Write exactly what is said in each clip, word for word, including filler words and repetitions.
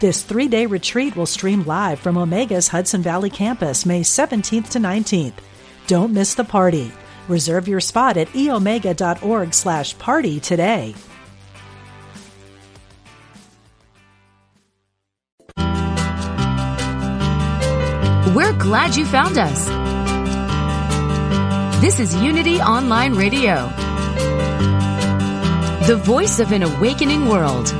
This three-day retreat will stream live from Omega's Hudson Valley campus, May seventeenth to nineteenth. Don't miss the party. Reserve your spot at eomega.org slash party today. We're glad you found us. This is Unity Online Radio, the voice of an awakening world.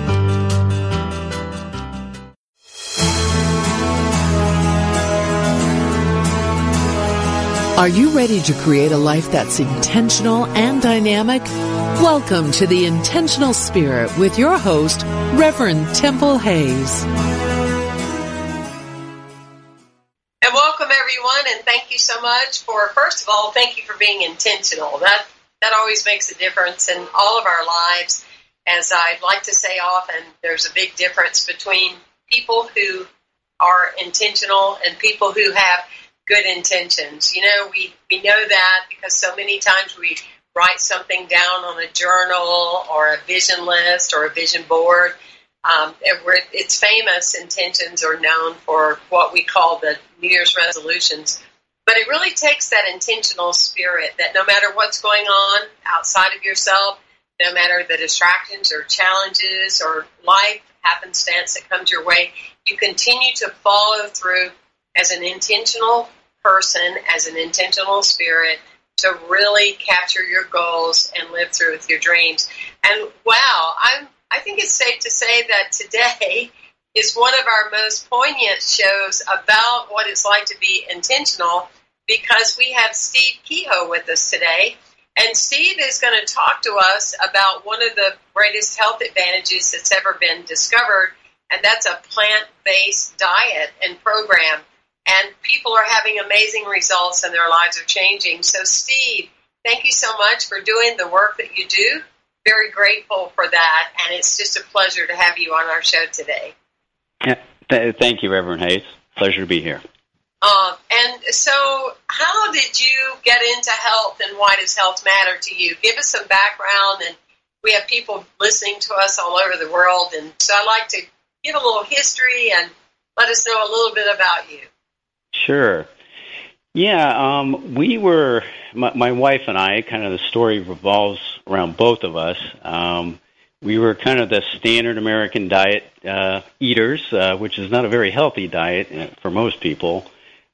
Are you ready to create a life that's intentional and dynamic? Welcome to The Intentional Spirit with your host, Reverend Temple Hayes. And welcome, everyone, and thank you so much for, first of all, thank you for being intentional. That, that always makes a difference in all of our lives. As I like to say often, there's a big difference between people who are intentional and people who have good intentions. You know, we, we know that because so many times we write something down on a journal or a vision list or a vision board. Um, it's famous. Intentions are known for what we call the New Year's resolutions. But it really takes that intentional spirit that no matter what's going on outside of yourself, no matter the distractions or challenges or life happenstance that comes your way, you continue to follow through as an intentional person, as an intentional spirit, to really capture your goals and live through with your dreams. And wow, I'm, I think it's safe to say that today is one of our most poignant shows about what it's like to be intentional, because we have Steve Kehoe with us today. And Steve is going to talk to us about one of the greatest health advantages that's ever been discovered, and that's a plant-based diet and program. And people are having amazing results and their lives are changing. So, Steve, thank you so much for doing the work that you do. Very grateful for that. And it's just a pleasure to have you on our show today. Thank you, Reverend Hayes. Pleasure to be here. Uh, and so how did you get into health, and why does health matter to you? Give us some background. And we have people listening to us all over the world. And so I'd like to give a little history and let us know a little bit about you. Sure. Yeah, um, we were, my, my wife and I, kind of the story revolves around both of us. Um, we were kind of the standard American diet uh, eaters, uh, which is not a very healthy diet for most people.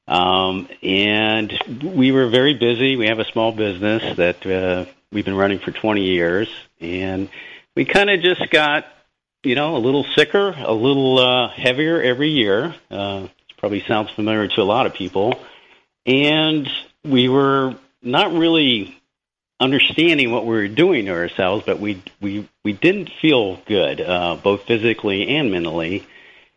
Um, and we were very busy. We have a small business that uh, we've been running for twenty years. And we kind of just got, you know, a little sicker, a little uh, heavier every year. Uh Probably sounds familiar to a lot of people. And we were not really understanding what we were doing to ourselves, but we we, we didn't feel good, uh, both physically and mentally.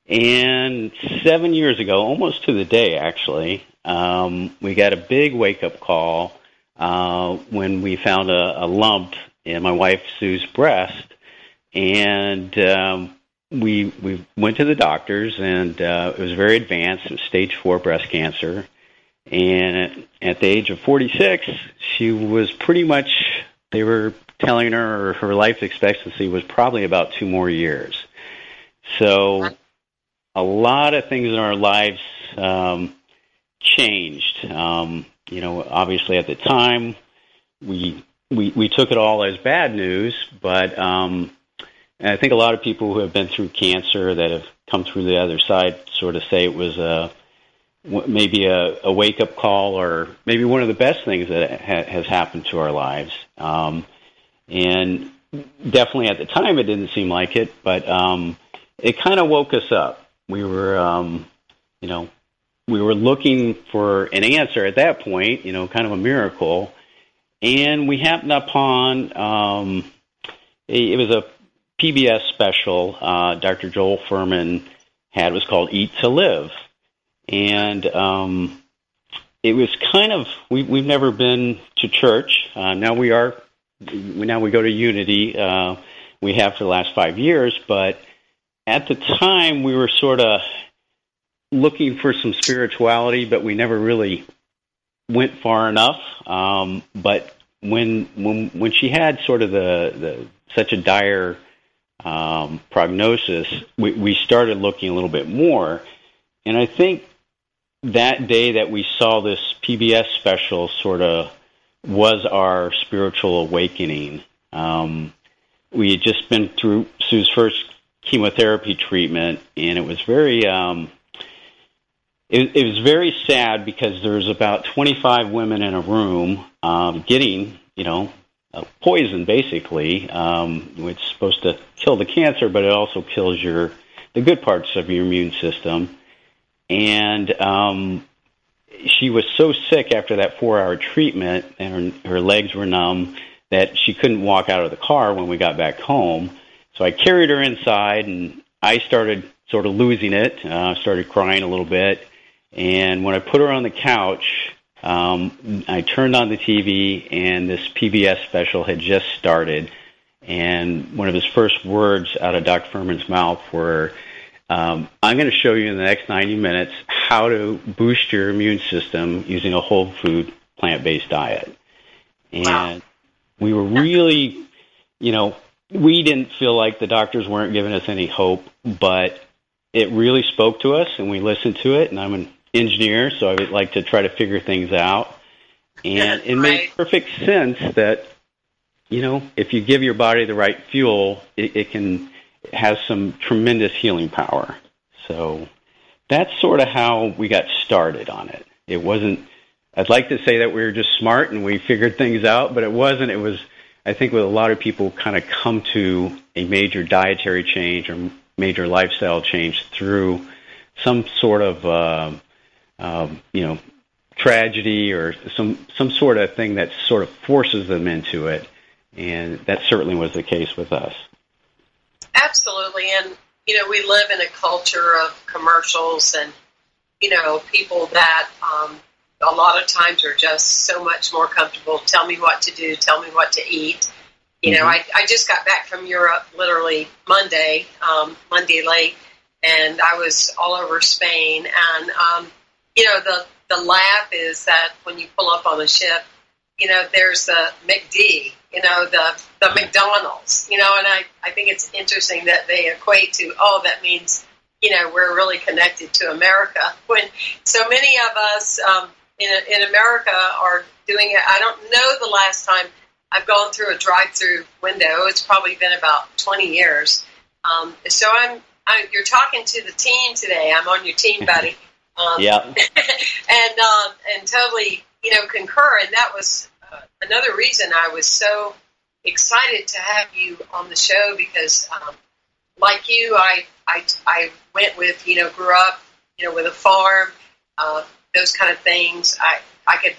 And seven years ago, almost to the day actually, um, we got a big wake-up call uh, when we found a, a lump in my wife Sue's breast. And um We we went to the doctors, and uh, it was very advanced. It was stage four breast cancer. And at, at the age of forty-six, she was pretty much, they were telling her her life expectancy was probably about two more years. So a lot of things in our lives um, changed. Um, you know, obviously at the time, we, we, we took it all as bad news, but um and I think a lot of people who have been through cancer that have come through the other side sort of say it was a, maybe a, a wake-up call, or maybe one of the best things that ha- has happened to our lives. Um, and definitely at the time it didn't seem like it, but um, it kind of woke us up. We were, um, you know, we were looking for an answer at that point, you know, kind of a miracle. And we happened upon, um, it, it was a P B S special, uh, Doctor Joel Fuhrman had was called Eat to Live. And um, it was kind of, we, we've never been to church. Uh, now we are, now we go to Unity. Uh, we have for the last five years. But at the time, we were sort of looking for some spirituality, but we never really went far enough. Um, but when when when she had sort of the, the such a dire um, prognosis, we, we started looking a little bit more. And I think that day that we saw this P B S special sort of was our spiritual awakening. Um, we had just been through Sue's first chemotherapy treatment, and it was very um, it, it was very sad because there was about twenty-five women in a room um, getting, you know, uh, poison basically. Um, it's supposed to kill the cancer, but it also kills your the good parts of your immune system. And um, she was so sick after that four-hour treatment, and her, her legs were numb, that she couldn't walk out of the car when we got back home. So I carried her inside, and I started sort of losing it. I uh, started crying a little bit. And when I put her on the couch, um, I turned on the T V, and this P B S special had just started. And one of his first words out of Doctor Fuhrman's mouth were, Um, I'm going to show you in the next ninety minutes how to boost your immune system using a whole food, plant-based diet. And wow. we were really, you know, we didn't feel like the doctors weren't giving us any hope, but it really spoke to us, and we listened to it. And I'm an engineer, so I would like to try to figure things out. And it right. made perfect sense that, you know, if you give your body the right fuel, it, it can It has some tremendous healing power. So that's sort of how we got started on it. It wasn't, I'd like to say that we were just smart and we figured things out, but it wasn't. It was, I think, with a lot of people kind of come to a major dietary change or major lifestyle change through some sort of, uh, um, you know, tragedy or some, some sort of thing that sort of forces them into it. And that certainly was the case with us. Absolutely, and, you know, we live in a culture of commercials and, you know, people that um, a lot of times are just so much more comfortable. Tell me what to do. Tell me what to eat. You mm-hmm. know, I, I just got back from Europe literally Monday, um, Monday late, and I was all over Spain. And, um, you know, the, the laugh is that when you pull up on a ship, you know, there's the McD, you know, the, the McDonald's, you know, and I, I think it's interesting that they equate to, oh, that means, you know, we're really connected to America. When so many of us um, in, in America are doing it. I don't know the last time I've gone through a drive-through window. It's probably been about twenty years. Um, so I'm, I, you're talking to the team today. I'm on your team, buddy. Um, yeah. and, um, and totally, you know, concur. And that was uh, another reason I was so excited to have you on the show because, um, like you, I, I, I went with, you know, grew up, you know, with a farm, uh, those kind of things. I, I could,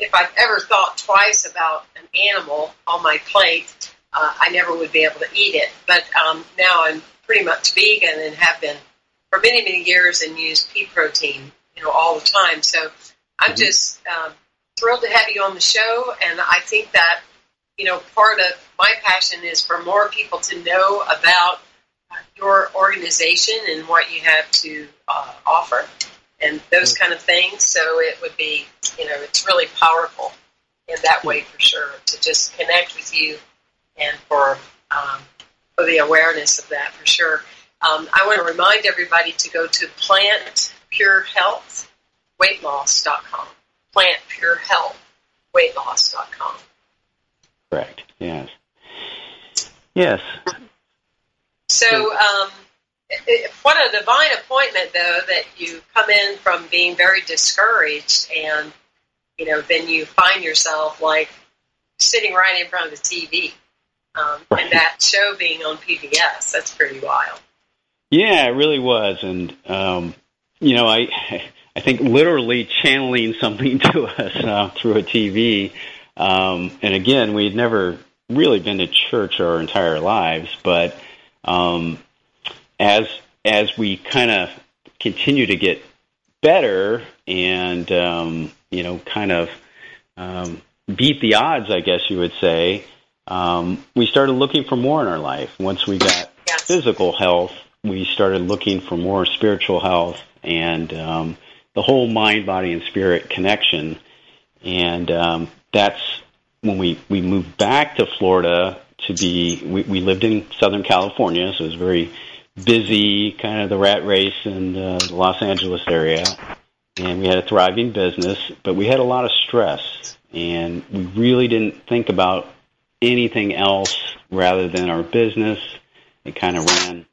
if I've ever thought twice about an animal on my plate, uh, I never would be able to eat it. But um, now I'm pretty much vegan and have been for many, many years and use pea protein, you know, all the time. So I'm just um, thrilled to have you on the show, and I think that, you know, part of my passion is for more people to know about your organization and what you have to uh, offer and those kind of things. So it would be, you know, it's really powerful in that way for sure to just connect with you and for, um, for the awareness of that for sure. Um, I want to remind everybody to go to PlantPure Health. weight loss dot com, plant pure health weight loss dot com. Correct, yes. Yes. So um, it, what a divine appointment, though, that you come in from being very discouraged and, you know, then you find yourself, like, sitting right in front of the T V um, right. and that show being on P B S. That's pretty wild. Yeah, it really was. And, um, you know, I... I think literally channeling something to us uh, through a T V. Um, and again, we'd never really been to church our entire lives, but um, as as we kind of continue to get better and, um, you know, kind of um, beat the odds, I guess you would say, um, we started looking for more in our life. Once we got yes. physical health, we started looking for more spiritual health and um, the whole mind, body, and spirit connection. And um, that's when we, we moved back to Florida to be, we, we lived in Southern California, so it was very busy, kind of the rat race in uh, the Los Angeles area. And we had a thriving business, but we had a lot of stress. And we really didn't think about anything else rather than our business. It kind of ran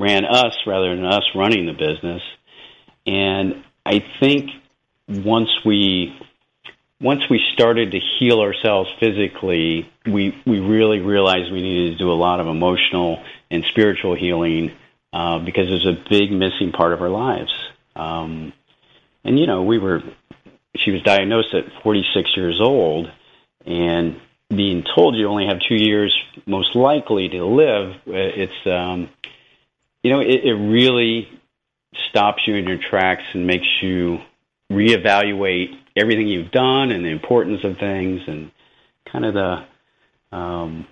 ran us rather than us running the business. And I think once we once we started to heal ourselves physically, we, we really realized we needed to do a lot of emotional and spiritual healing uh, because there's a big missing part of our lives. Um, and, you know, we were, she was diagnosed at forty-six years old, and being told you only have two years most likely to live, it's, um, you know, it, it really stops you in your tracks and makes you reevaluate everything you've done and the importance of things and kind of the um,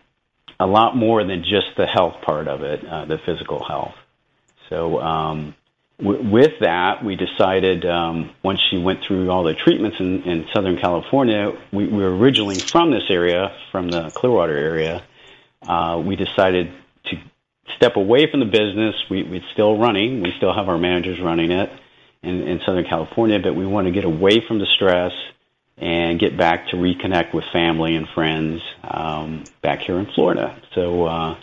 a lot more than just the health part of it, uh, the physical health. So um, w- with that, we decided um, once she went through all the treatments in, in Southern California, we, we were originally from this area, from the Clearwater area. Uh, we decided to step away from the business. We, we're still running. We still have our managers running it. In, in Southern California, but we want to get away from the stress and get back to reconnect with family and friends um, back here in Florida. So uh,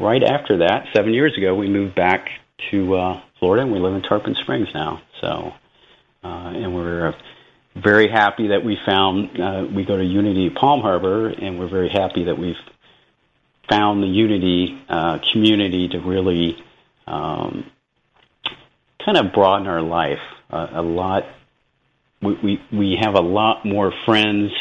right after that, seven years ago, we moved back to uh, Florida, and we live in Tarpon Springs now. So, uh, and we're very happy that we found, uh, we go to Unity Palm Harbor, and we're very happy that we've found the Unity uh, community to really um kind of broaden our life uh, a lot. We, we we have a lot more friends,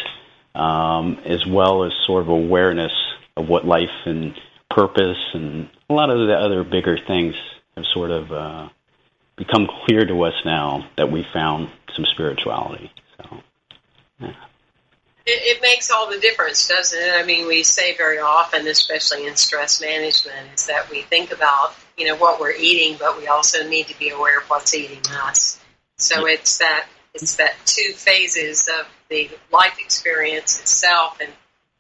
um, as well as sort of awareness of what life and purpose and a lot of the other bigger things have sort of uh, become clear to us now that we found some spirituality. So, yeah. It, it makes all the difference, doesn't it? I mean, we say very often, especially in stress management, is that we think about, you know, what we're eating, but we also need to be aware of what's eating us. So it's that it's that two phases of the life experience itself, and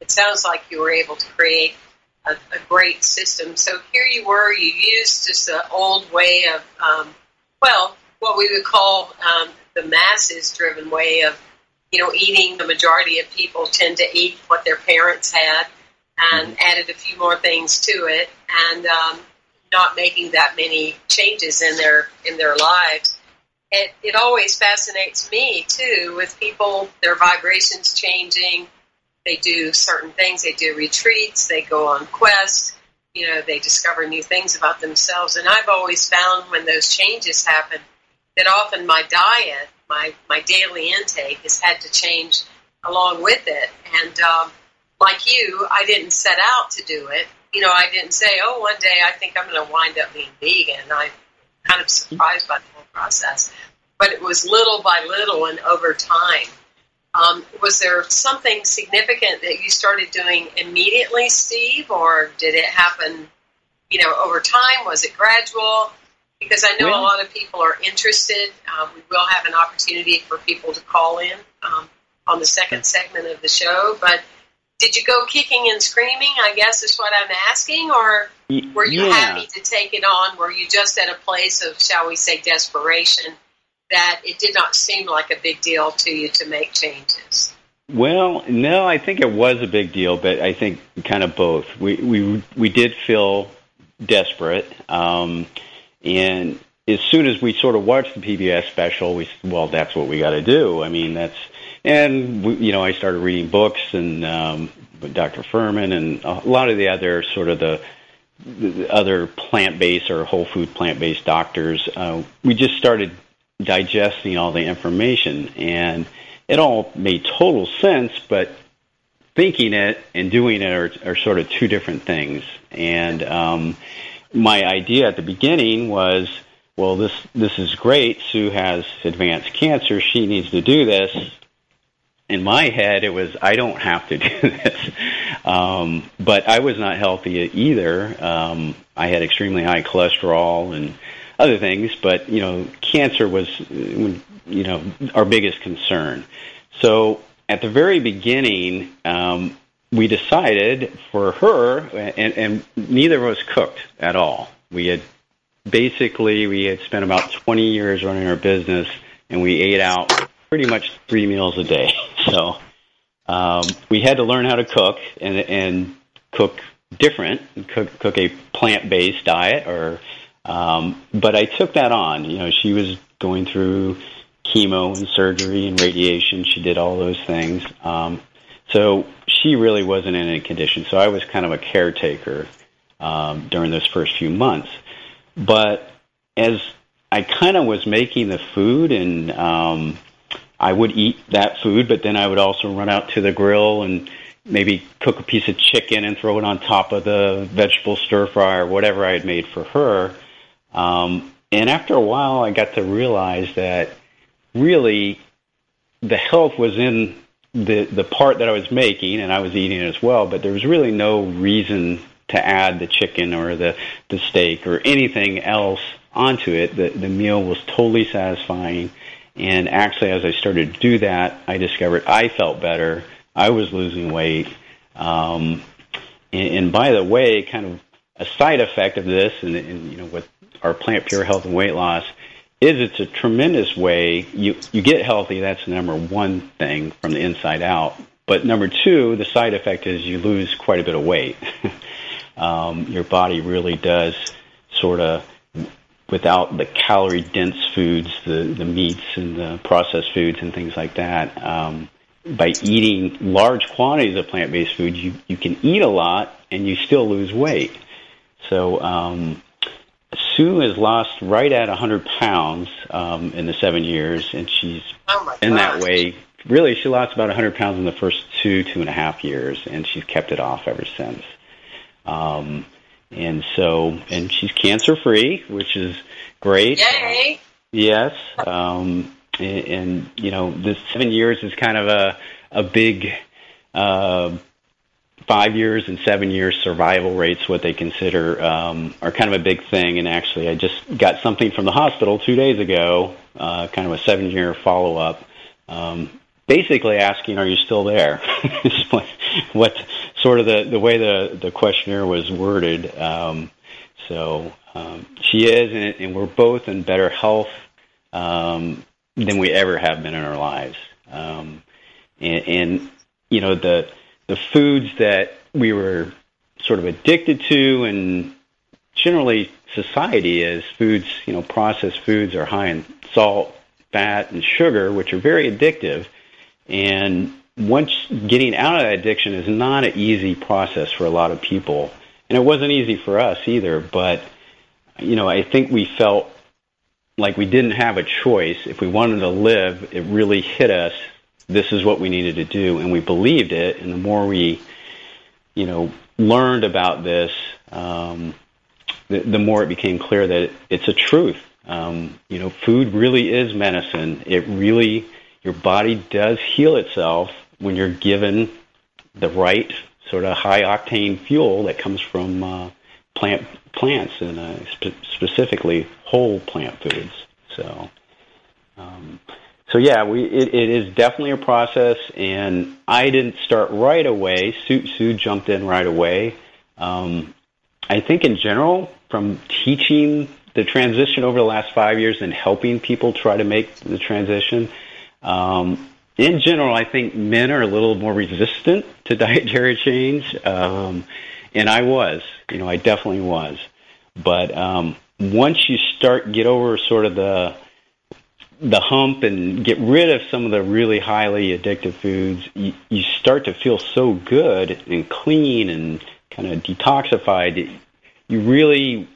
it sounds like you were able to create a, a great system. So here you were, you used just the old way of, um, well, what we would call um, the masses-driven way of, you know, eating. The majority of people tend to eat what their parents had and mm-hmm. added a few more things to it and um, not making that many changes in their in their lives. It, it always fascinates me, too, with people, their vibrations changing. They do certain things. They do retreats. They go on quests. You know, they discover new things about themselves. And I've always found when those changes happen that often my diet, My, my daily intake has had to change along with it. And um, like you, I didn't set out to do it. You know, I didn't say, oh, one day I think I'm going to wind up being vegan. I'm kind of surprised by the whole process. But it was little by little and over time. Um, was there something significant that you started doing immediately, Steve, or did it happen, you know, over time? Was it gradual? Because I know really? a lot of people are interested. Um, we will have an opportunity for people to call in um, on the second segment of the show. But did you go kicking and screaming, I guess is what I'm asking? Or were you yeah. happy to take it on? Were you just at a place of, shall we say, desperation that it did not seem like a big deal to you to make changes? Well, no, I think it was a big deal, but I think kind of both. We, we, we did feel desperate. Um And as soon as we sort of watched the P B S special, we said, well, that's what we got to do. I mean, that's, and, we, you know, I started reading books and um, Doctor Fuhrman and a lot of the other sort of the, the other plant-based or whole food plant-based doctors. Uh, we just started digesting all the information, and it all made total sense, but thinking it and doing it are, are sort of two different things. And um my idea at the beginning was, well, this this is great. Sue has advanced cancer. She needs to do this. In my head, it was, I don't have to do this. Um, but I was not healthy either. Um, I had extremely high cholesterol and other things, but, you know, cancer was, you know, our biggest concern. So at the very beginning, um, we decided for her, and, and neither of us cooked at all. We had basically, we had spent about twenty years running our business, and we ate out pretty much three meals a day. So um, we had to learn how to cook and, and cook different, cook, cook a plant-based diet. Or, um, but I took that on. You know, she was going through chemo and surgery and radiation. She did all those things. Um, so she really wasn't in any condition. So I was kind of a caretaker um, during those first few months. But as I kind of was making the food, and um, I would eat that food, but then I would also run out to the grill and maybe cook a piece of chicken and throw it on top of the vegetable stir fry or whatever I had made for her. Um, and after a while, I got to realize that really the health was in the, the part that I was making, and I was eating it as well, but there was really no reason to add the chicken or the, the steak or anything else onto it. The, the meal was totally satisfying. And actually, as I started to do that, I discovered I felt better. I was losing weight. Um, and, and by the way, kind of a side effect of this, and, and you know, with our PlantPure Health and Weight Loss, is it's a tremendous way. You, you get healthy. That's the number one thing from the inside out. But number two, the side effect is you lose quite a bit of weight. Um, your body really does sort of, without the calorie-dense foods, the, the meats and the processed foods and things like that, um, by eating large quantities of plant-based foods, you, you can eat a lot and you still lose weight. So um, Sue has lost right at one hundred pounds um, in the seven years, and she's oh my been gosh. that way. Really, she lost about one hundred pounds in the first two, two and a half years, and she's kept it off ever since. Um, and so, and she's cancer free, which is great. Yay! Yes. Um, and, and you know, this seven years is kind of a, a big, uh, five years and seven years survival rates, what they consider, um, are kind of a big thing. And actually I just got something from the hospital two days ago, uh, kind of a seven year follow up, um, basically asking, are you still there? what, what sort of the, the way the, the questionnaire was worded. Um, so um, she is, and, and we're both in better health um, than we ever have been in our lives. Um, and, and, you know, the the foods that we were sort of addicted to, and generally society is foods, you know, processed foods are high in salt, fat, and sugar, which are very addictive. And once getting out of that addiction is not an easy process for a lot of people. And it wasn't easy for us either. But, you know, I think we felt like we didn't have a choice. If we wanted to live, it really hit us. This is what we needed to do. And we believed it. And the more we, you know, learned about this, um, the, the more it became clear that it's a truth. Um, you know, food really is medicine. It really Your body does heal itself when you're given the right sort of high-octane fuel that comes from uh, plant plants, and uh, sp- specifically whole plant foods. So, um, so yeah, we it, it is definitely a process, and I didn't start right away. Sue, Sue jumped in right away. Um, I think in general, from teaching the transition over the last five years and helping people try to make the transition, Um, in general, I think men are a little more resistant to dietary change, um, and I was, you know, I definitely was. But um, once you start get over sort of the the hump and get rid of some of the really highly addictive foods, you, you start to feel so good and clean and kind of detoxified. You really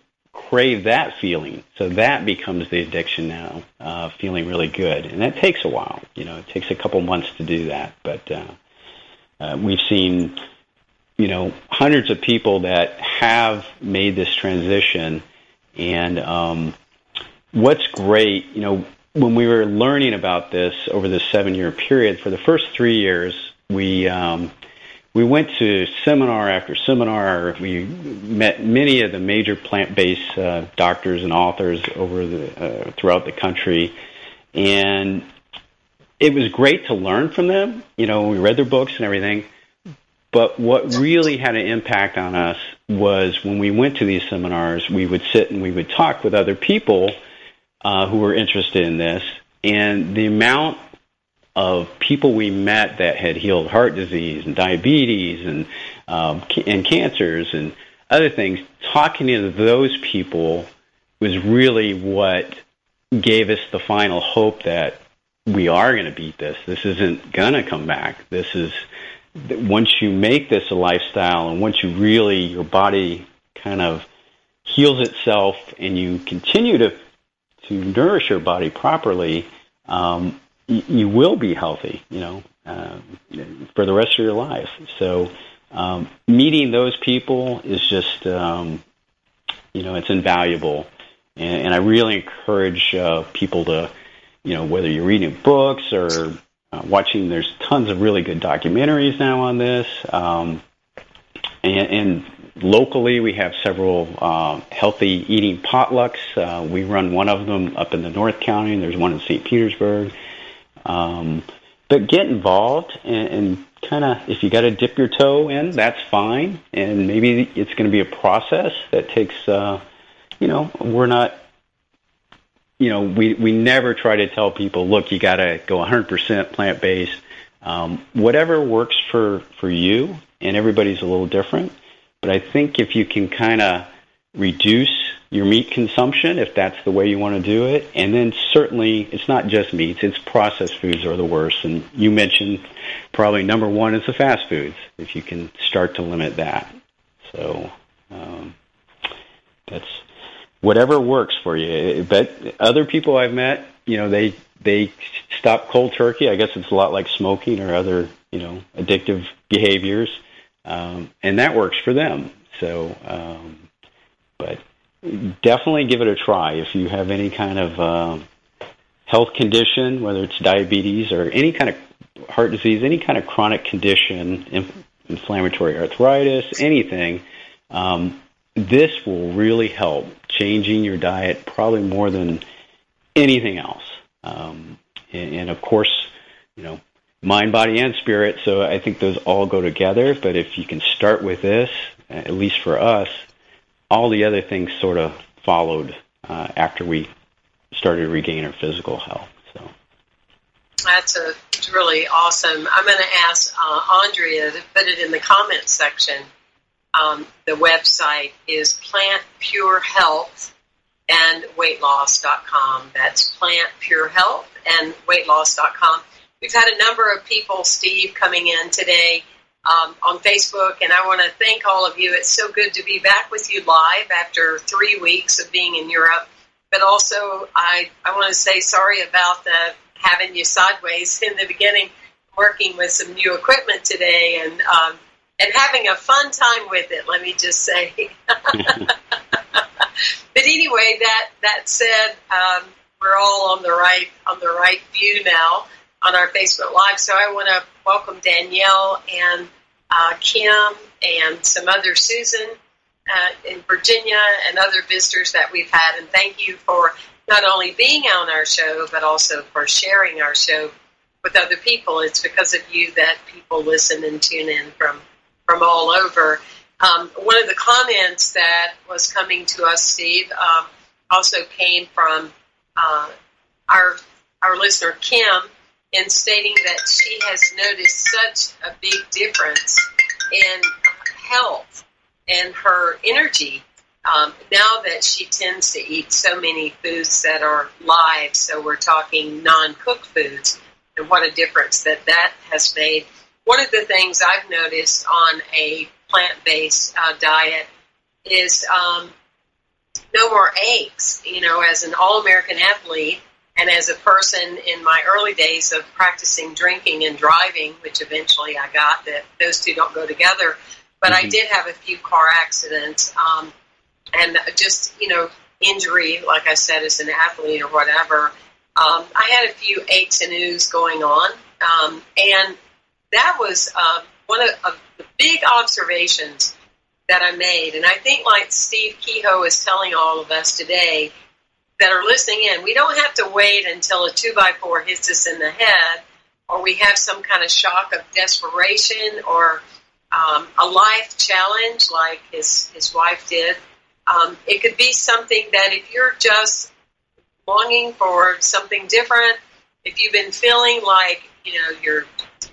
crave that feeling, so that becomes the addiction now, uh, feeling really good. And that takes a while. You know, it takes a couple months to do that, but uh, uh, we've seen you know, hundreds of people that have made this transition. And um, what's great, you know, when we were learning about this over this seven-year period, for the first three years, we um, we went to seminar after seminar. We met many of the major plant-based uh, doctors and authors over the uh, throughout the country, and it was great to learn from them. You know, we read their books and everything. But what really had an impact on us was when we went to these seminars, we would sit and we would talk with other people uh, who were interested in this. And the amount of people we met that had healed heart disease and diabetes and, um, and cancers and other things, talking to those people was really what gave us the final hope that we are going to beat this. This isn't going to come back. This is... Once you make this a lifestyle and once you really, your body kind of heals itself and you continue to to nourish your body properly, um, you, you will be healthy, you know, uh, for the rest of your life. So um, meeting those people is just, um, you know, it's invaluable. And, and I really encourage uh, people to, you know, whether you're reading books or watching, there's tons of really good documentaries now on this, um, and, and locally we have several uh, healthy eating potlucks. Uh, we run one of them up in the North County, and there's one in Saint Petersburg. Um, but get involved, and, and kind of, if you got to dip your toe in, that's fine, and maybe it's going to be a process that takes, uh, you know, we're not... You know, we, we never try to tell people, look, you got to go one hundred percent plant-based. Um, whatever works for, for you, and everybody's a little different. But I think if you can kind of reduce your meat consumption, if that's the way you want to do it, and then certainly it's not just meats, it's processed foods are the worst. And you mentioned probably number one is the fast foods, if you can start to limit that. So um, that's... Whatever works for you. But other people I've met, you know, they they stop cold turkey. I guess it's a lot like smoking or other, you know, addictive behaviors, um, and that works for them. So, um, but definitely give it a try if you have any kind of um, health condition, whether it's diabetes or any kind of heart disease, any kind of chronic condition, in, inflammatory arthritis, anything. Um, This will really help changing your diet probably more than anything else. Um, and, and, of course, you know, mind, body, and spirit, so I think those all go together. But if you can start with this, at least for us, all the other things sort of followed uh, after we started to regain our physical health. So that's a, it's really awesome. I'm going to ask uh, Andrea to put it in the comments section. Um, the website is PlantPure Health and Weight Loss dot com. That's PlantPure Health and Weight Loss dot com. We've had a number of people, Steve, coming in today um, on Facebook, and I want to thank all of you. It's so good to be back with you live after three weeks of being in Europe. But also, I, I want to say sorry about uh, having you sideways in the beginning, working with some new equipment today, and um And having a fun time with it, let me just say. But anyway, that that said, um, we're all on the right on the right view now on our Facebook Live. So I want to welcome Danielle and uh, Kim and some other Susan uh, in Virginia and other visitors that we've had. And thank you for not only being on our show, but also for sharing our show with other people. It's because of you that people listen and tune in from. from all over. Um, one of the comments that was coming to us, Steve, um, also came from uh, our our listener, Kim, in stating that she has noticed such a big difference in health and her energy um, now that she tends to eat so many foods that are live, so we're talking non-cooked foods, and what a difference that that has made. One of the things I've noticed on a plant-based uh, diet is um, no more eggs. You know, as an all-American athlete and as a person in my early days of practicing drinking and driving, which eventually I got that those two don't go together, but mm-hmm. I did have a few car accidents, um, and just, you know, injury, like I said, as an athlete or whatever. Um, I had a few aches and oos going on, um, and that was uh, one of, of the big observations that I made. And I think, like Steve Kehoe is telling all of us today that are listening in, we don't have to wait until a two by four hits us in the head, or we have some kind of shock of desperation, or um, a life challenge like his, his wife did. Um, it could be something that if you're just longing for something different, if you've been feeling like, you know, your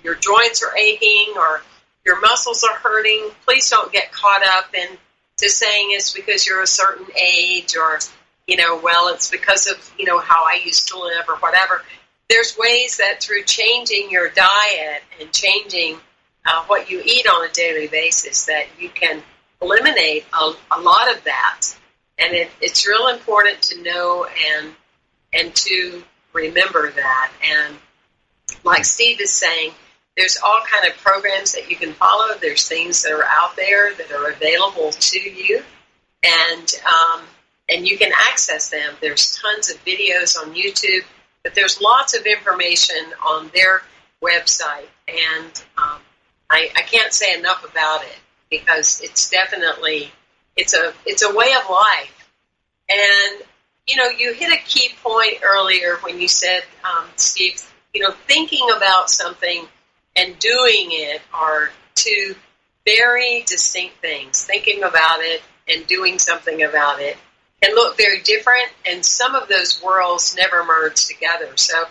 your joints are aching or your muscles are hurting, please don't get caught up in just saying it's because you're a certain age, or, you know, well, it's because of, you know, how I used to live or whatever. There's ways that through changing your diet and changing uh, what you eat on a daily basis that you can eliminate a, a lot of that. And it, it's real important to know and and to remember that. And like Steve is saying, there's all kind of programs that you can follow. There's things that are out there that are available to you, and um, and you can access them. There's tons of videos on YouTube, but there's lots of information on their website. And um, I, I can't say enough about it, because it's definitely it's a it's a way of life. And you know, you hit a key point earlier when you said, um, Steve, you know, thinking about something and doing it are two very distinct things. Thinking about it and doing something about it can look very different, and some of those worlds never merge together. So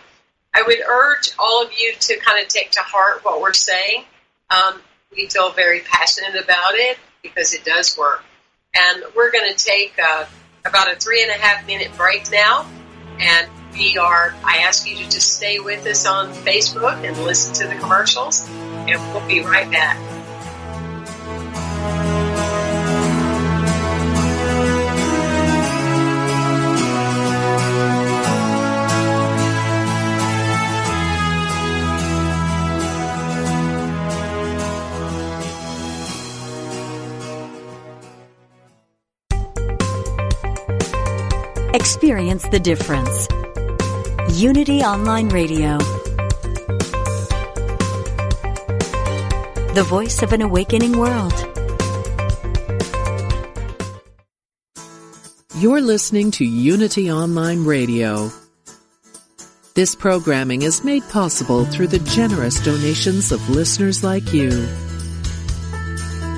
I would urge all of you to kind of take to heart what we're saying. Um, we feel very passionate about it because it does work. And we're going to take uh, about a three and a half minute break now, and We are, I ask you to just stay with us on Facebook and listen to the commercials, and we'll be right back. Experience the difference. Unity Online Radio, the voice of an awakening world. You're listening to Unity Online Radio. This programming is made possible through the generous donations of listeners like you.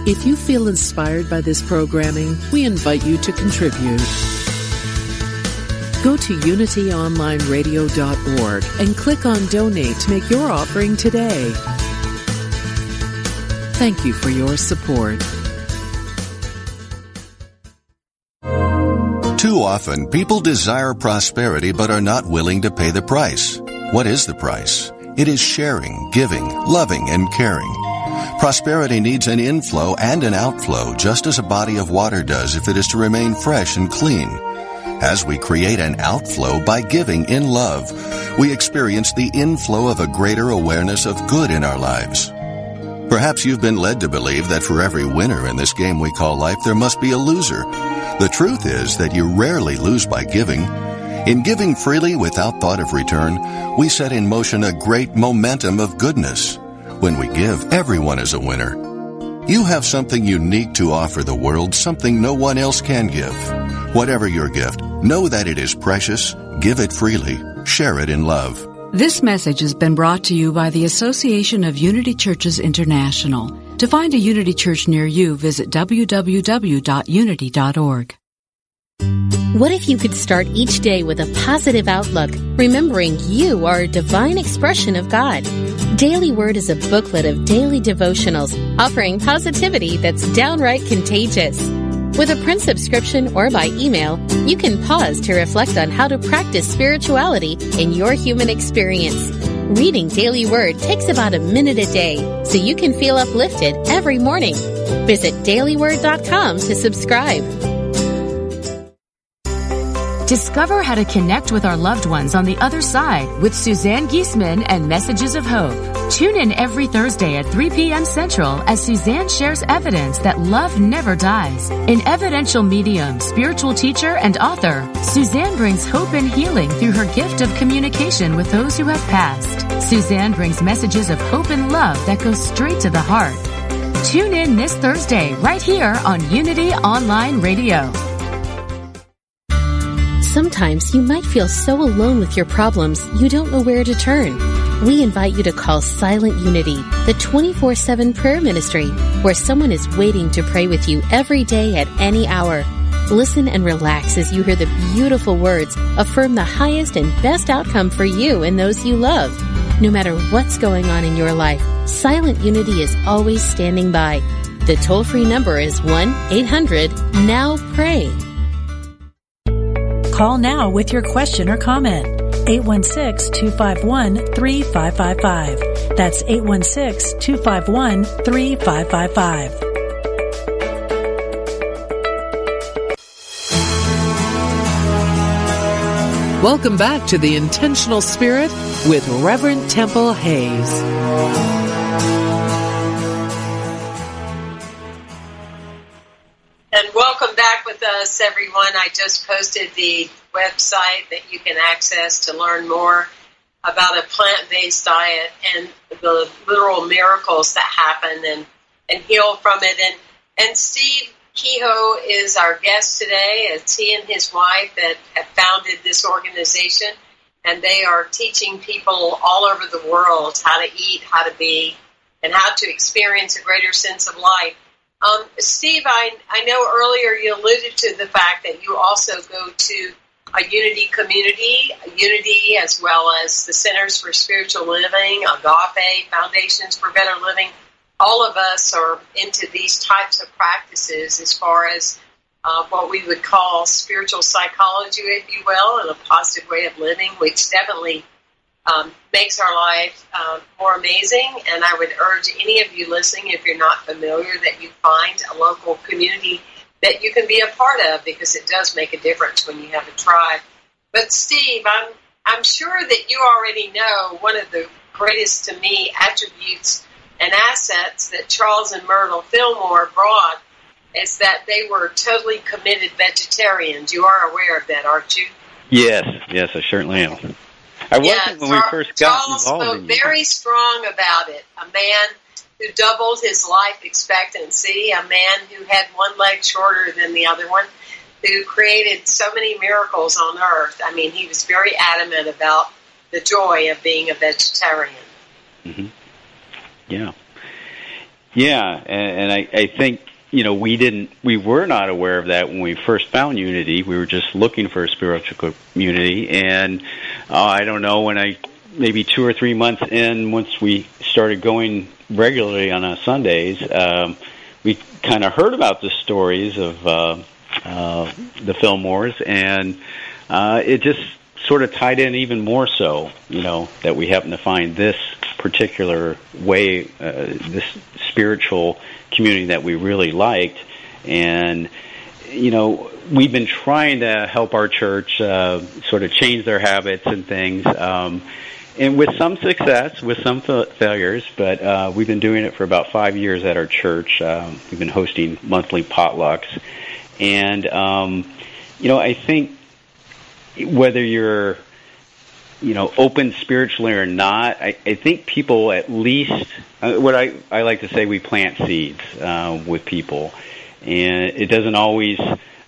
If you feel inspired by this programming, we invite you to contribute. Go to unity online radio dot org and click on Donate to make your offering today. Thank you for your support. Too often, people desire prosperity but are not willing to pay the price. What is the price? It is sharing, giving, loving, and caring. Prosperity needs an inflow and an outflow, just as a body of water does if it is to remain fresh and clean. As we create an outflow by giving in love, we experience the inflow of a greater awareness of good in our lives. Perhaps you've been led to believe that for every winner in this game we call life, there must be a loser. The truth is that you rarely lose by giving. In giving freely without thought of return, we set in motion a great momentum of goodness. When we give, everyone is a winner. You have something unique to offer the world, something no one else can give. Whatever your gift, know that it is precious, give it freely, share it in love. This message has been brought to you by the Association of Unity Churches International. To find a Unity Church near you, visit w w w dot unity dot org. What if you could start each day with a positive outlook, remembering you are a divine expression of God? Daily Word is a booklet of daily devotionals offering positivity that's downright contagious. With a print subscription or by email, you can pause to reflect on how to practice spirituality in your human experience. Reading Daily Word takes about a minute a day, so you can feel uplifted every morning. Visit daily word dot com to subscribe. Discover how to connect with our loved ones on the other side with Suzanne Giesman and Messages of Hope. Tune in every Thursday at three p.m. Central as Suzanne shares evidence that love never dies. An evidential medium, spiritual teacher, and author, Suzanne brings hope and healing through her gift of communication with those who have passed. Suzanne brings messages of hope and love that go straight to the heart. Tune in this Thursday right here on Unity Online Radio. Sometimes you might feel so alone with your problems, you don't know where to turn. We invite you to call Silent Unity, the twenty-four seven prayer ministry, where someone is waiting to pray with you every day at any hour. Listen and relax as you hear the beautiful words affirm the highest and best outcome for you and those you love. No matter what's going on in your life, Silent Unity is always standing by. The toll-free number is one eight hundred now pray. Call now with your question or comment. eight one six, two five one, three five five five. That's eight one six, two five one, three five five five. Welcome back to The Intentional Spirit with Reverend Temple Hayes. And welcome back with us, everyone. I just posted the website that you can access to learn more about a plant-based diet and the literal miracles that happen and, and heal from it. And, and Steve Kehoe is our guest today. It's he and his wife that have founded this organization, and they are teaching people all over the world how to eat, how to be, and how to experience a greater sense of life. Um, Steve, I, I know earlier you alluded to the fact that you also go to a Unity community, Unity as well as the Centers for Spiritual Living, Agape, Foundations for Better Living. All of us are into these types of practices as far as uh, what we would call spiritual psychology, if you will, and a positive way of living, which definitely um, makes our life uh, more amazing. And I would urge any of you listening, if you're not familiar, that you find a local community that you can be a part of, because it does make a difference when you have a tribe. But Steve, I'm, I'm sure that you already know one of the greatest, to me, attributes and assets that Charles and Myrtle Fillmore brought is that they were totally committed vegetarians. You are aware of that, aren't you? Yes, yes, I certainly am. I yeah, wasn't when Tar- we first got Charles involved. Charles spoke in very strong about it. A man who doubled his life expectancy, a man who had one leg shorter than the other one, who created so many miracles on earth. I mean, he was very adamant about the joy of being a vegetarian. Mm-hmm. Yeah, yeah, and, and I, I think, you know, we didn't, we were not aware of that when we first found Unity. We were just looking for a spiritual community, and uh, I don't know, when I, maybe two or three months in, once we started going regularly on our Sundays, um, we kind of heard about the stories of uh, uh, the Fillmores, and uh, it just sort of tied in even more so, you know, that we happened to find this particular way, uh, this spiritual community that we really liked. And, you know, we've been trying to help our church uh, sort of change their habits and things, um, and with some success, with some fa- failures, but uh, we've been doing it for about five years at our church. Um, we've been hosting monthly potlucks. And, um, you know, I think whether you're, you know, open spiritually or not, I, I think people at least, uh, what I, I like to say, we plant seeds uh, with people. And it doesn't always,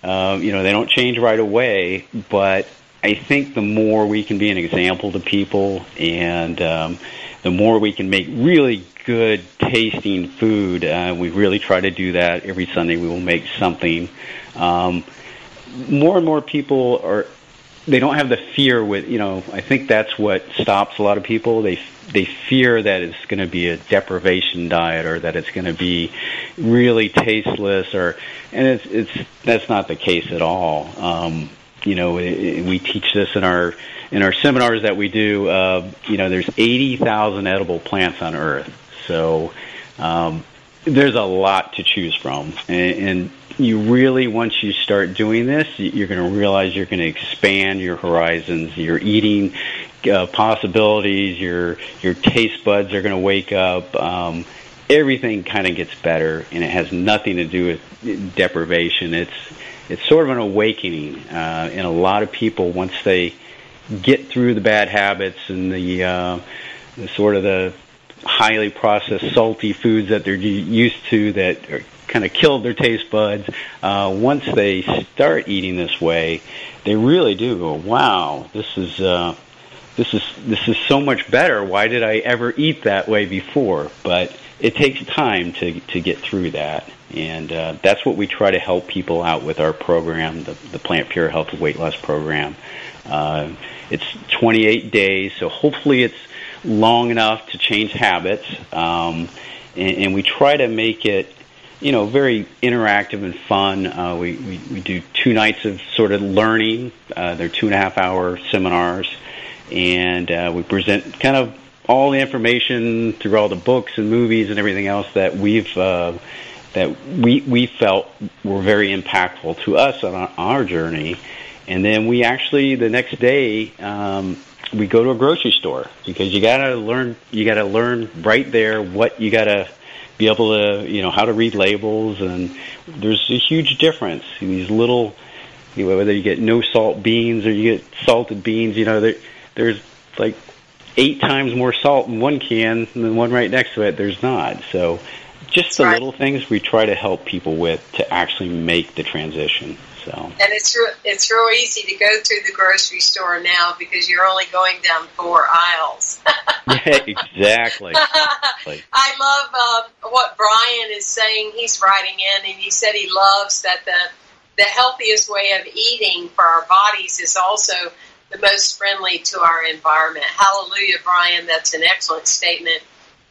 uh, you know, they don't change right away, but I think the more we can be an example to people, and um, the more we can make really good tasting food, uh, we really try to do that. Every Sunday we will make something. Um, more and more people are, they don't have the fear with, you know, I think that's what stops a lot of people. They they fear that it's going to be a deprivation diet, or that it's going to be really tasteless, or, and it's it's that's not the case at all. Um, you know, it, it, we teach this in our in our seminars that we do. Uh, you know, there's eighty thousand edible plants on Earth, so um, there's a lot to choose from, and, and you really, once you start doing this, you're going to realize you're going to expand your horizons, your eating uh, possibilities, your your taste buds are going to wake up. Um, everything kind of gets better, and it has nothing to do with deprivation. It's it's sort of an awakening, uh, and a lot of people, once they get through the bad habits and the, uh, the sort of the highly processed salty foods that they're used to that are kind of killed their taste buds, uh, once they start eating this way, they really do go, wow, this is uh, this is this is so much better. Why did I ever eat that way before? But it takes time to to get through that, and uh, that's what we try to help people out with our program, the, the PlantPure Health and Weight Loss program. Uh, it's twenty-eight days, so hopefully it's long enough to change habits, um, and, and we try to make it, you know, very interactive and fun. Uh, we, we, we do two nights of sort of learning. Uh, they're two and a half hour seminars, and uh, we present kind of all the information through all the books and movies and everything else that we've uh, that we we felt were very impactful to us on our, our journey. And then we actually the next day um, we go to a grocery store, because you gotta learn you gotta learn right there what you gotta. Be able to, you know, how to read labels, and there's a huge difference in these little, you know, whether you get no salt beans or you get salted beans, you know, there, there's like eight times more salt in one can than the one right next to it, there's not. So just the right. little things we try to help people with to actually make the transition. So And it's, re- it's real easy to go through the grocery store now, because you're only going down four aisles. Yeah, exactly. exactly. I love um, what Brian is saying. He's writing in, and he said he loves that the, the healthiest way of eating for our bodies is also the most friendly to our environment. Hallelujah, Brian. That's an excellent statement.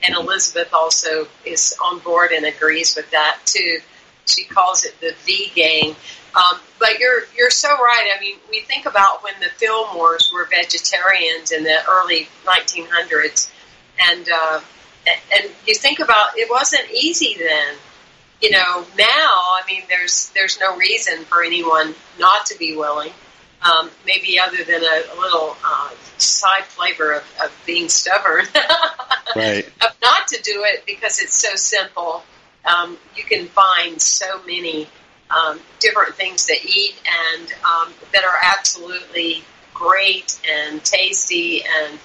And Elizabeth also is on board and agrees with that, too. She calls it the V gang. Um, but you're you're so right. I mean, we think about when the Fillmores were vegetarians in the early nineteen hundreds, and uh, and you think about it wasn't easy then. You know, now I mean, there's there's no reason for anyone not to be willing, um, maybe other than a, a little uh, side flavor of, of being stubborn, right? Of not to do it because it's so simple. Um, you can find so many. Um, different things to eat and um, that are absolutely great and tasty and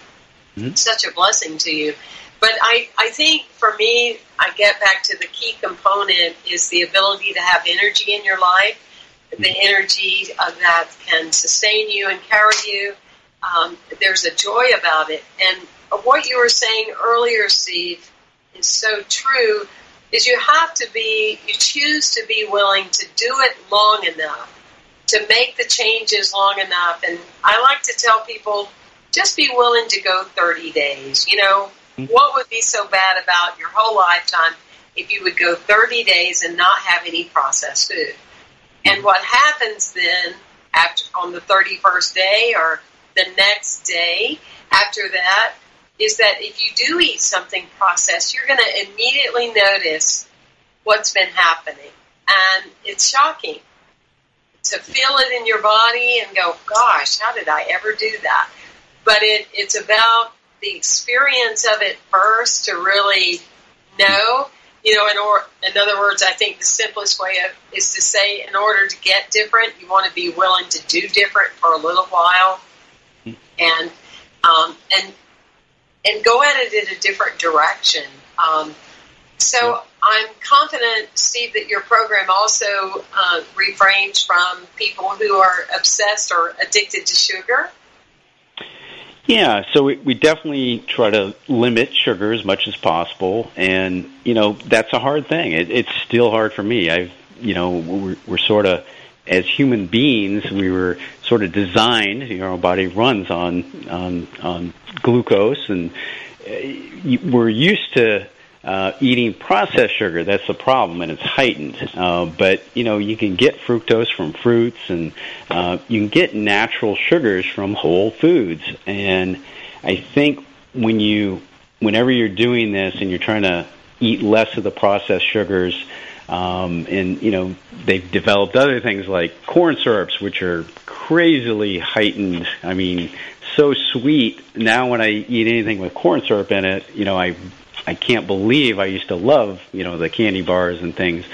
mm-hmm. such a blessing to you. But I, I think for me, I get back to the key component is the ability to have energy in your life, mm-hmm. the energy of that can sustain you and carry you. Um, there's a joy about it. And what you were saying earlier, Steve, is so true. Is you have to be, you choose to be willing to do it long enough, to make the changes long enough. And I like to tell people, just be willing to go thirty days. You know, what would be so bad about your whole lifetime if you would go thirty days and not have any processed food? And what happens then after on the thirty-first day or the next day after that, is that if you do eat something processed, you're going to immediately notice what's been happening. And it's shocking to feel it in your body and go, gosh, how did I ever do that? But it, it's about the experience of it first to really know. You know, in, or, in other words, I think the simplest way of, is to say in order to get different, you want to be willing to do different for a little while and um, and and go at it in a different direction. Um, so I'm confident, Steve, that your program also uh, refrains from people who are obsessed or addicted to sugar. Yeah, so we, we definitely try to limit sugar as much as possible. And, you know, that's a hard thing. It, it's still hard for me. I've, you know, we're, we're sort of, as human beings, we were sort of designed, you know, our body runs on on, on glucose, and we're used to uh, eating processed sugar. That's the problem, and it's heightened. Uh, but, you know, you can get fructose from fruits, and uh, you can get natural sugars from whole foods. And I think when you, whenever you're doing this and you're trying to eat less of the processed sugars, Um, and, you know, they've developed other things like corn syrups, which are crazily heightened. I mean, so sweet. Now when I eat anything with corn syrup in it, you know, I I can't believe I used to love, you know, the candy bars and things.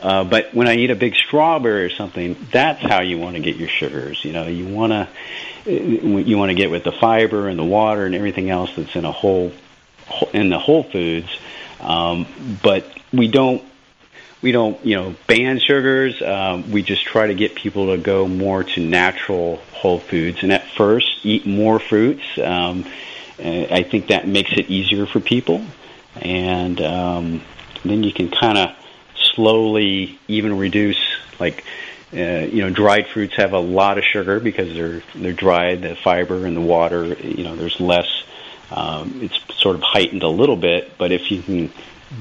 Uh, but when I eat a big strawberry or something, that's how you want to get your sugars. You know, you want to you want to get with the fiber and the water and everything else that's in a whole in the whole foods. Um, but we don't we don't you know ban sugars. Um, we just try to get people to go more to natural whole foods. And at first, eat more fruits. Um, I think that makes it easier for people, and um, then you can kind of slowly even reduce, like, uh, you know, dried fruits have a lot of sugar because they're they're dried, the fiber and the water, you know, there's less, um, it's sort of heightened a little bit, but if you can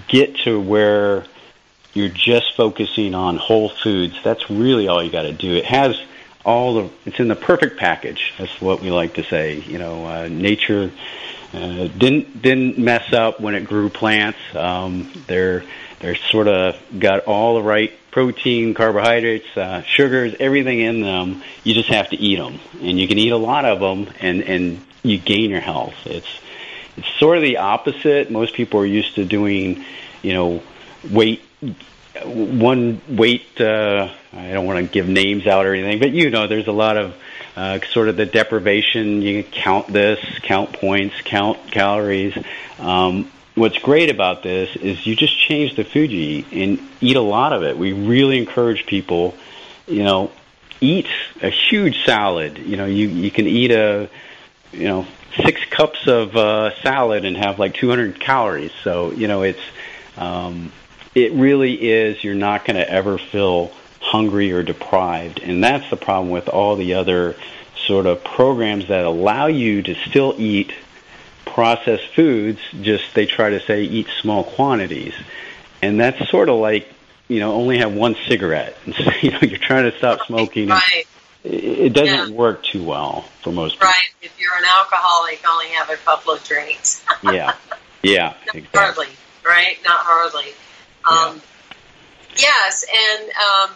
get to where you're just focusing on whole foods, that's really all you got to do. It has all the, it's in the perfect package, that's what we like to say, you know, uh, nature uh, didn't didn't mess up when it grew plants, um, they're They're sort of got all the right protein, carbohydrates, uh, sugars, everything in them. You just have to eat them, and you can eat a lot of them, and, and you gain your health. It's it's sort of the opposite. Most people are used to doing, you know, weight one weight. Uh, I don't want to give names out or anything, but you know, there's a lot of uh, sort of the deprivation. You can count this, count points, count calories. Um, What's great about this is you just change the food you eat and eat a lot of it. We really encourage people, you know, eat a huge salad. You know, you, you can eat a, you know, six cups of uh, salad and have like two hundred calories. So, you know, it's, um, it really is, you're not going to ever feel hungry or deprived. And that's the problem with all the other sort of programs that allow you to still eat processed foods, just they try to say eat small quantities, and that's sort of like, you know, only have one cigarette, and so, you know, you're trying to stop smoking, right. It doesn't yeah. work too well for most people. Right, if you're an alcoholic, only have a couple of drinks. yeah, yeah, not exactly. hardly, right? Not hardly. Um, yeah. Yes, and um,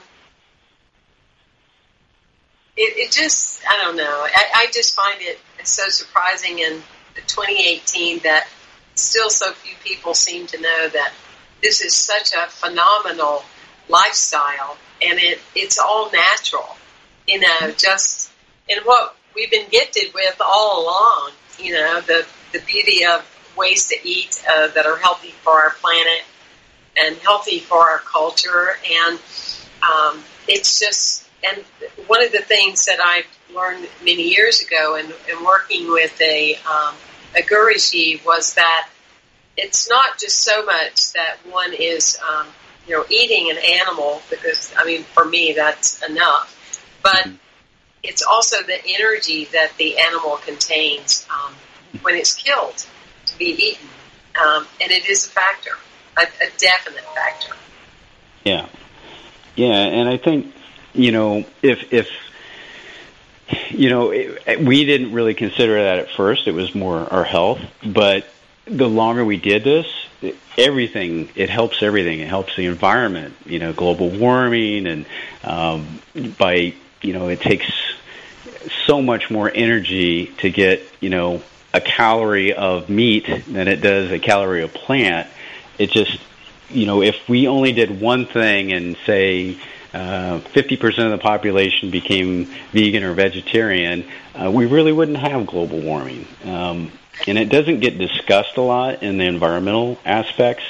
it, it just, I don't know, I, I just find it so surprising and twenty eighteen that still so few people seem to know that this is such a phenomenal lifestyle, and it, it's all natural, you know, just and what we've been gifted with all along, you know, the, the beauty of ways to eat uh, that are healthy for our planet and healthy for our culture, and um, it's just, and one of the things that I've learned many years ago and, and working with a um, a Guruji was that it's not just so much that one is um, you know eating an animal, because I mean for me that's enough, but it's also the energy that the animal contains um, when it's killed to be eaten, um, and it is a factor, a, a definite factor. Yeah, yeah, and I think you know if if You know, it, we didn't really consider that at first. It was more our health. But the longer we did this, it, everything, it helps everything. It helps the environment, you know, global warming. And um, by, you know, it takes so much more energy to get, you know, a calorie of meat than it does a calorie of plant. It just, you know, if we only did one thing and say, Uh, fifty percent of the population became vegan or vegetarian, uh, we really wouldn't have global warming. Um, and it doesn't get discussed a lot in the environmental aspects,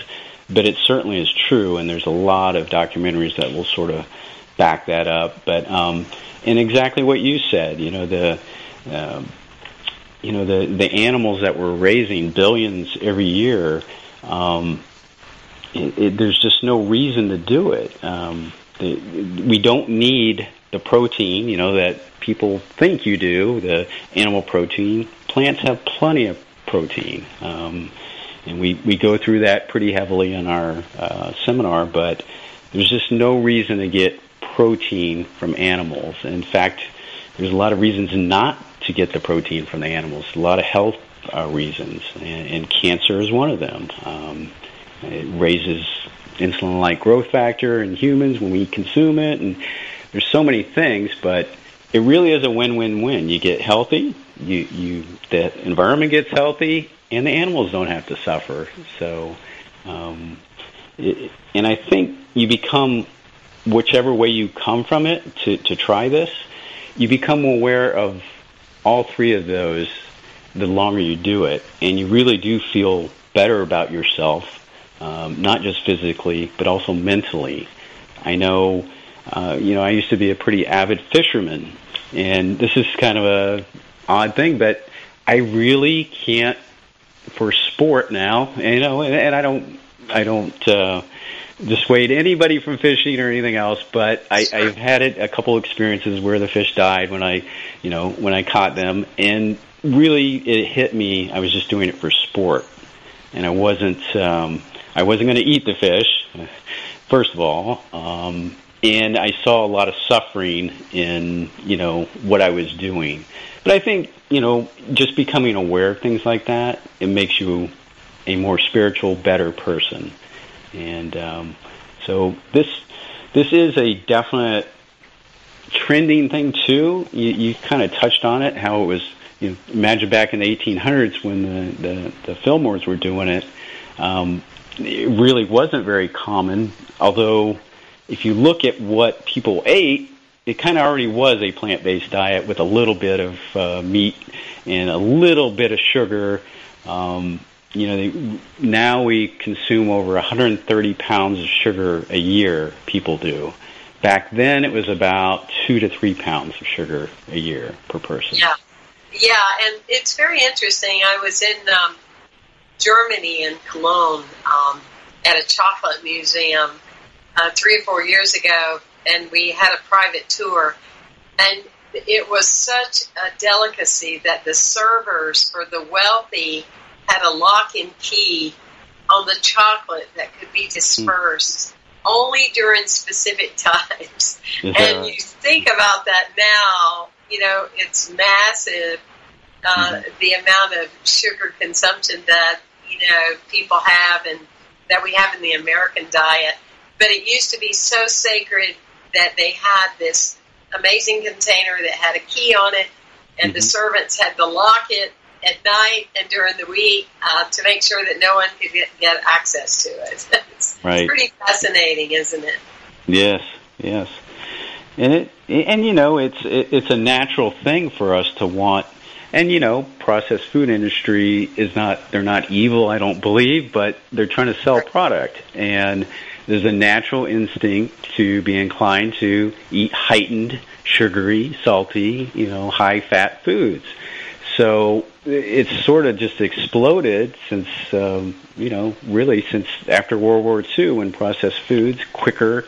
but it certainly is true, and there's a lot of documentaries that will sort of back that up. But um, and exactly what you said, you know, the um, you know the, the animals that we're raising, billions every year, um, it, it, there's just no reason to do it. Um, The, we don't need the protein, you know, that people think you do, the animal protein. Plants have plenty of protein. Um, and we, we go through that pretty heavily in our uh, seminar, but there's just no reason to get protein from animals. In fact, there's a lot of reasons not to get the protein from the animals, a lot of health uh, reasons, and, and cancer is one of them. Um, It raises insulin-like growth factor in humans when we consume it, and there's so many things, but it really is a win-win-win. You get healthy, you, you the environment gets healthy, and the animals don't have to suffer. So, um, it, and I think you become, whichever way you come from it to, to try this, you become aware of all three of those the longer you do it, and you really do feel better about yourself, um, not just physically, but also mentally. I know, uh, you know, I used to be a pretty avid fisherman, and this is kind of a odd thing, but I really can't for sport now, you know, and, and I don't, I don't uh, dissuade anybody from fishing or anything else, but I, I've had it a couple experiences where the fish died when I, you know, when I caught them, and really it hit me. I was just doing it for sport, and I wasn't, um, I wasn't going to eat the fish, first of all, um, and I saw a lot of suffering in, you know, what I was doing. But I think, you know, just becoming aware of things like that, it makes you a more spiritual, better person. And um, so this this is a definite trending thing, too. You, you kind of touched on it, how it was, you know, imagine back in the eighteen hundreds when the, the, the Fillmores were doing it. Um, it really wasn't very common, although if you look at what people ate, it kind of already was a plant-based diet with a little bit of uh, meat and a little bit of sugar. Um, you know, they, now we consume over one hundred thirty pounds of sugar a year, people do. Back then it was about two to three pounds of sugar a year per person. Yeah, yeah, and it's very interesting. I was in um, Germany, in Cologne, um, at a chocolate museum uh, three or four years ago, and we had a private tour, and it was such a delicacy that the servers for the wealthy had a lock and key on the chocolate that could be dispersed mm. only during specific times. Yeah. And you think about that now, you know, it's massive, uh, mm. the amount of sugar consumption that, you know, people have and that we have in the American diet. But it used to be so sacred that they had this amazing container that had a key on it, and mm-hmm. the servants had to lock it at night and during the week uh, to make sure that no one could get, get access to it. It's, right. It's pretty fascinating, isn't it? Yes, yes. And, it, and you know, it's, it, it's a natural thing for us to want. And, you know, processed food industry is not, they're not evil, I don't believe, but they're trying to sell product. And there's a natural instinct to be inclined to eat heightened, sugary, salty, you know, high-fat foods. So it's sort of just exploded since, um, you know, really since after World War Two, when processed foods, quicker,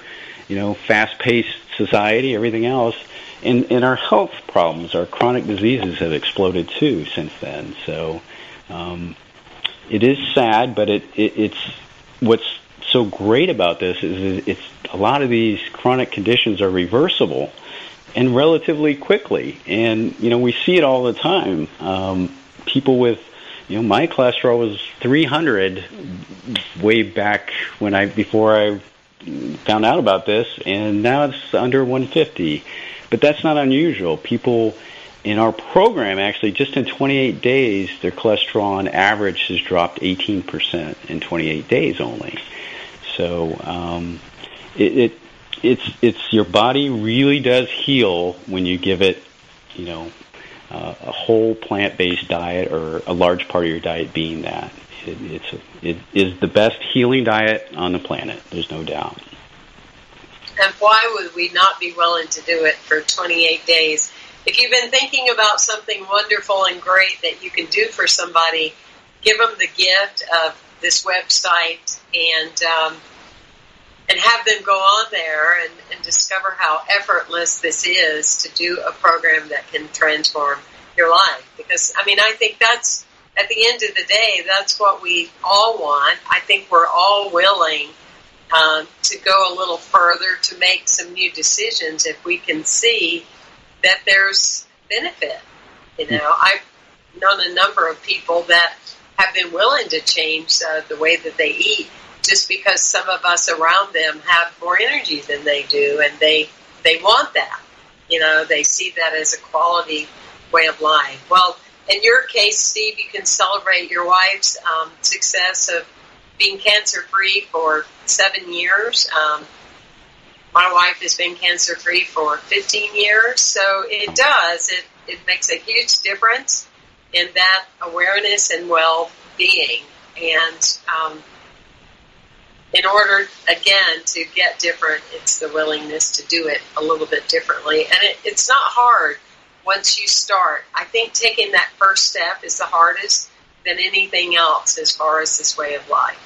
you know, fast-paced society, everything else. And, and our health problems, our chronic diseases have exploded, too, since then. So um, it is sad, but it, it it's what's so great about this is it's a lot of these chronic conditions are reversible and relatively quickly. And, you know, we see it all the time. Um, people with, you know, my cholesterol was three hundred way back when I, before I found out about this, and now it's under one fifty. But that's not unusual. People in our program, actually, just in twenty-eight days, their cholesterol on average has dropped eighteen percent in twenty-eight days only. So um, it, it it's it's your body really does heal when you give it, you know, uh, a whole plant-based diet, or a large part of your diet being that. It, it's a, it is the best healing diet on the planet. There's no doubt. And why would we not be willing to do it for twenty-eight days? If you've been thinking about something wonderful and great that you can do for somebody, give them the gift of this website, and um, and have them go on there and, and discover how effortless this is to do a program that can transform your life. Because, I mean, I think that's, at the end of the day, that's what we all want. I think we're all willing Um, to go a little further, to make some new decisions if we can see that there's benefit. You know, I've known a number of people that have been willing to change uh, the way that they eat just because some of us around them have more energy than they do, and they they want that. You know, they see that as a quality way of life. Well, in your case, Steve, you can celebrate your wife's um, success of being cancer-free for seven years. Um, my wife has been cancer-free for fifteen years, so it does. It, it makes a huge difference in that awareness and well-being. And um, in order, again, to get different, it's the willingness to do it a little bit differently. And it, it's not hard once you start. I think taking that first step is the hardest than anything else as far as this way of life.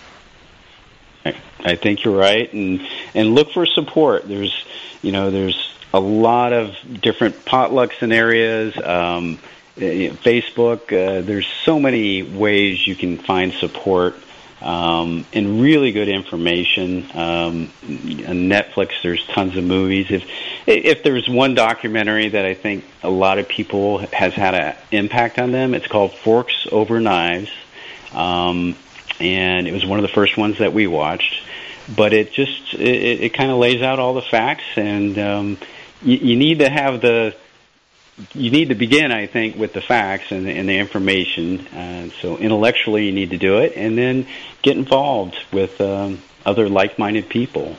I think you're right. And and look for support. There's, you know, there's a lot of different potlucks and areas, um, Facebook. Uh, there's so many ways you can find support um, and really good information. Um, on Netflix, there's tons of movies. If if there's one documentary that I think a lot of people has had an impact on them, it's called Forks Over Knives. Um, and it was one of the first ones that we watched. But it just, it, it kind of lays out all the facts, and um, you, you need to have the, you need to begin, I think, with the facts and, and the information. Uh, so intellectually you need to do it, and then get involved with um, other like-minded people.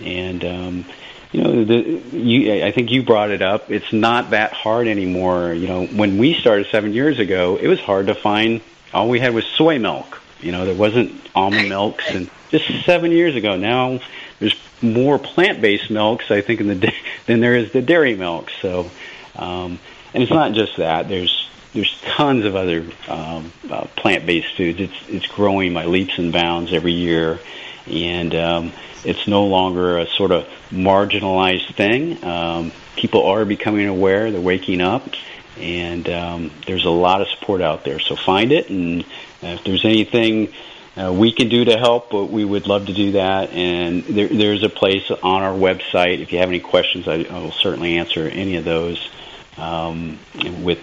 And, um, you know, the, you, I think you brought it up. It's not that hard anymore. You know, when we started seven years ago, it was hard to find, all we had was soy milk. You know, there wasn't almond milks, and just seven years ago now, there's more plant-based milks, I think, in the da- than there is the dairy milk. So, um, and it's not just that. There's there's tons of other um, uh, plant-based foods. It's it's growing by leaps and bounds every year, and um, it's no longer a sort of marginalized thing. Um, people are becoming aware. They're waking up. And um, there's a lot of support out there, so find it. And if there's anything uh, we can do to help, we would love to do that. And there, there's a place on our website. If you have any questions, I, I will certainly answer any of those um, with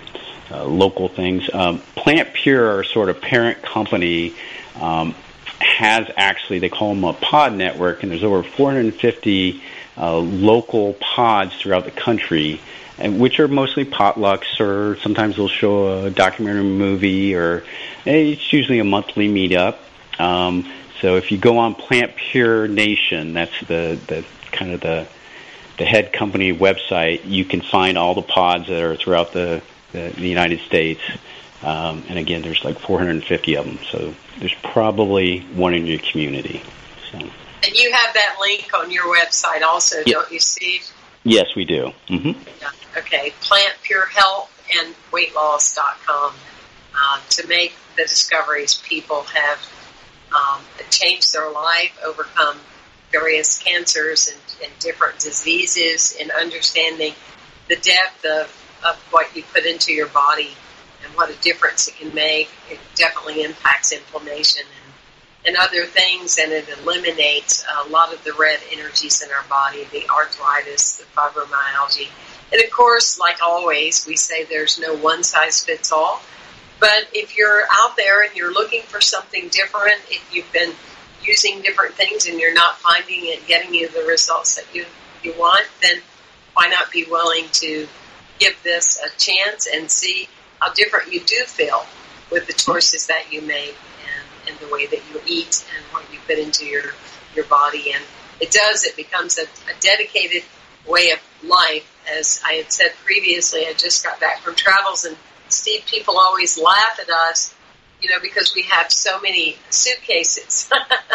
uh, local things. Um, PlantPure, our sort of parent company, um, has actually, they call them a pod network, and there's over four hundred fifty uh, local pods throughout the country, and which are mostly potlucks, or sometimes they'll show a documentary movie, or it's usually a monthly meetup. Um, so if you go on PlantPure Nation, that's the, the kind of the the head company website, you can find all the pods that are throughout the, the, the United States. Um, and again, there's like four hundred fifty of them, so there's probably one in your community. So. And you have that link on your website also, yeah. Don't you, Steve? Yes, we do. Mm-hmm. Okay, PlantPure Health and Weight Loss dot com uh, to make the discoveries. People have um, changed their life, overcome various cancers and, and different diseases, and understanding the depth of, of what you put into your body and what a difference it can make. It definitely impacts inflammation and, and other things, and it eliminates a lot of the red energies in our body, the arthritis, the fibromyalgia. And, of course, like always, we say there's no one-size-fits-all. But if you're out there and you're looking for something different, if you've been using different things and you're not finding it, getting you the results that you, you want, then why not be willing to give this a chance and see how different you do feel with the choices that you make and, and the way that you eat and what you put into your, your body. And it does, it becomes a, a dedicated way of life. As I had said previously, I just got back from travels, and Steve, people always laugh at us, you know, because we have so many suitcases.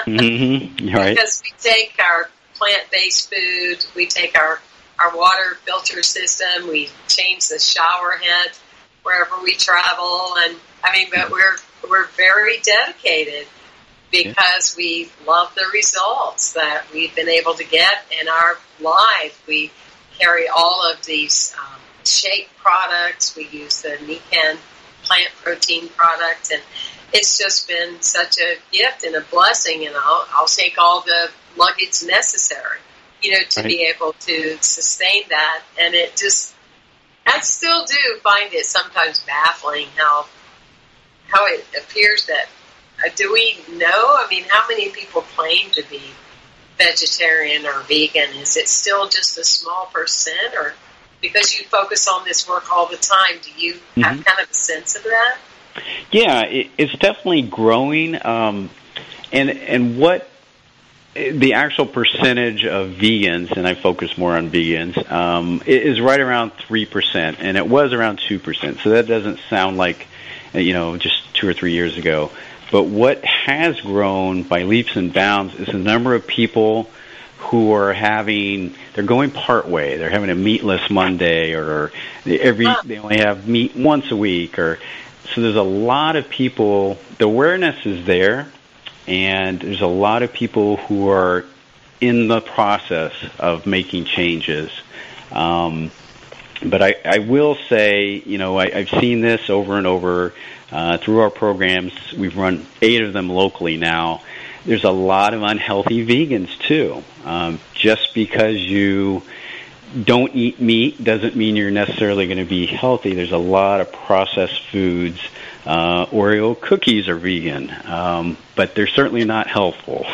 Mm-hmm. Right. Because we take our plant-based food, we take our, our water filter system, we change the shower head wherever we travel, and I mean, but we're we're very dedicated because we love the results that we've been able to get in our life. We carry all of these um, shake products. We use the Nican plant protein product, and it's just been such a gift and a blessing. And I'll, I'll take all the luggage necessary, you know, to right. be able to sustain that. And it just, I still do find it sometimes baffling how how it appears that do we know? I mean, how many people claim to be vegetarian or vegan? Is it still just a small percent, or because you focus on this work all the time, do you mm-hmm. have kind of a sense of that? Yeah, it, it's definitely growing, um, and and what the actual percentage of vegans, and I focus more on vegans, um, is right around three percent, and it was around two percent, so that doesn't sound like, you know, just two or three years ago. But what has grown by leaps and bounds is the number of people who are having, they're going part way. They're having a meatless Monday, or every they only have meat once a week. Or so there's a lot of people, the awareness is there, and there's a lot of people who are in the process of making changes. Um, but I, I will say, you know, I, I've seen this over and over uh, through our programs. We've run eight of them locally now. There's a lot of unhealthy vegans, too. Um, just because you don't eat meat doesn't mean you're necessarily going to be healthy. There's a lot of processed foods. Uh, Oreo cookies are vegan, um, but they're certainly not healthful.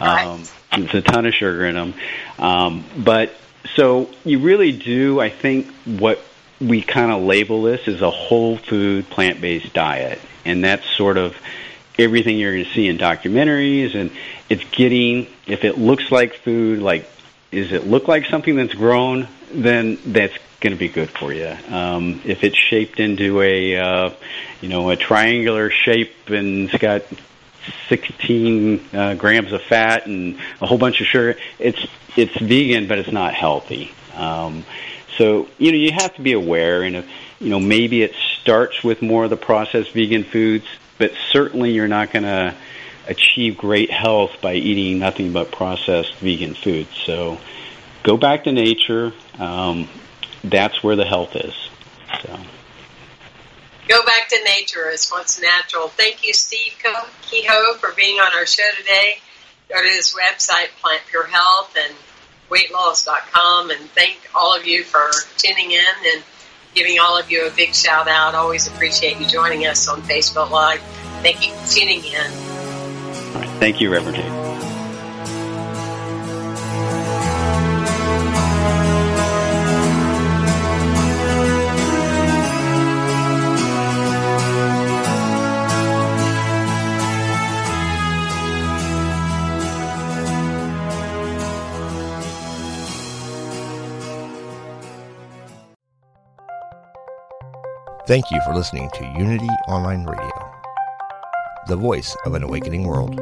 um, there's a ton of sugar in them. Um, but so you really do, I think, what we kind of label this as a whole food, plant-based diet, and that's sort of everything you're going to see in documentaries, and it's getting, if it looks like food, like, is it look like something that's grown, then that's going to be good for you. Um, if it's shaped into a, uh, you know, a triangular shape and it's got sixteen uh, grams of fat and a whole bunch of sugar, it's it's vegan, but it's not healthy. Um, so, you know, you have to be aware, and, if, you know, maybe it starts with more of the processed vegan foods, but certainly you're not going to achieve great health by eating nothing but processed vegan foods. So go back to nature. Um, that's where the health is. So. Go back to nature is what's natural. Thank you, Steve Kehoe, for being on our show today. Go to his website, PlantPure Health and weight loss dot com, and thank all of you for tuning in and giving all of you a big shout out. Always appreciate you joining us on Facebook Live. Thank you for tuning in. All right. Thank you, Reverend. Thank you for listening to Unity Online Radio, the voice of an awakening world.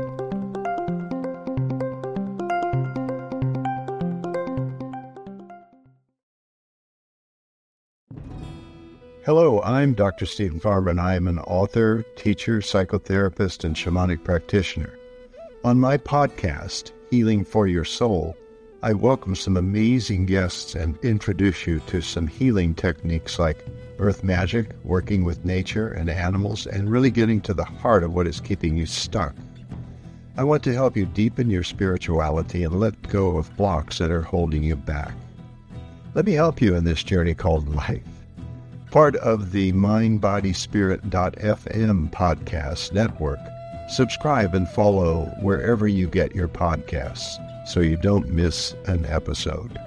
Hello, I'm Doctor Stephen Farber, and I am an author, teacher, psychotherapist, and shamanic practitioner. On my podcast, Healing for Your Soul, I welcome some amazing guests and introduce you to some healing techniques like earth magic, working with nature and animals, and really getting to the heart of what is keeping you stuck. I want to help you deepen your spirituality and let go of blocks that are holding you back. Let me help you in this journey called life. Part of the mind body spirit dot f m podcast network. Subscribe and follow wherever you get your podcasts so you don't miss an episode.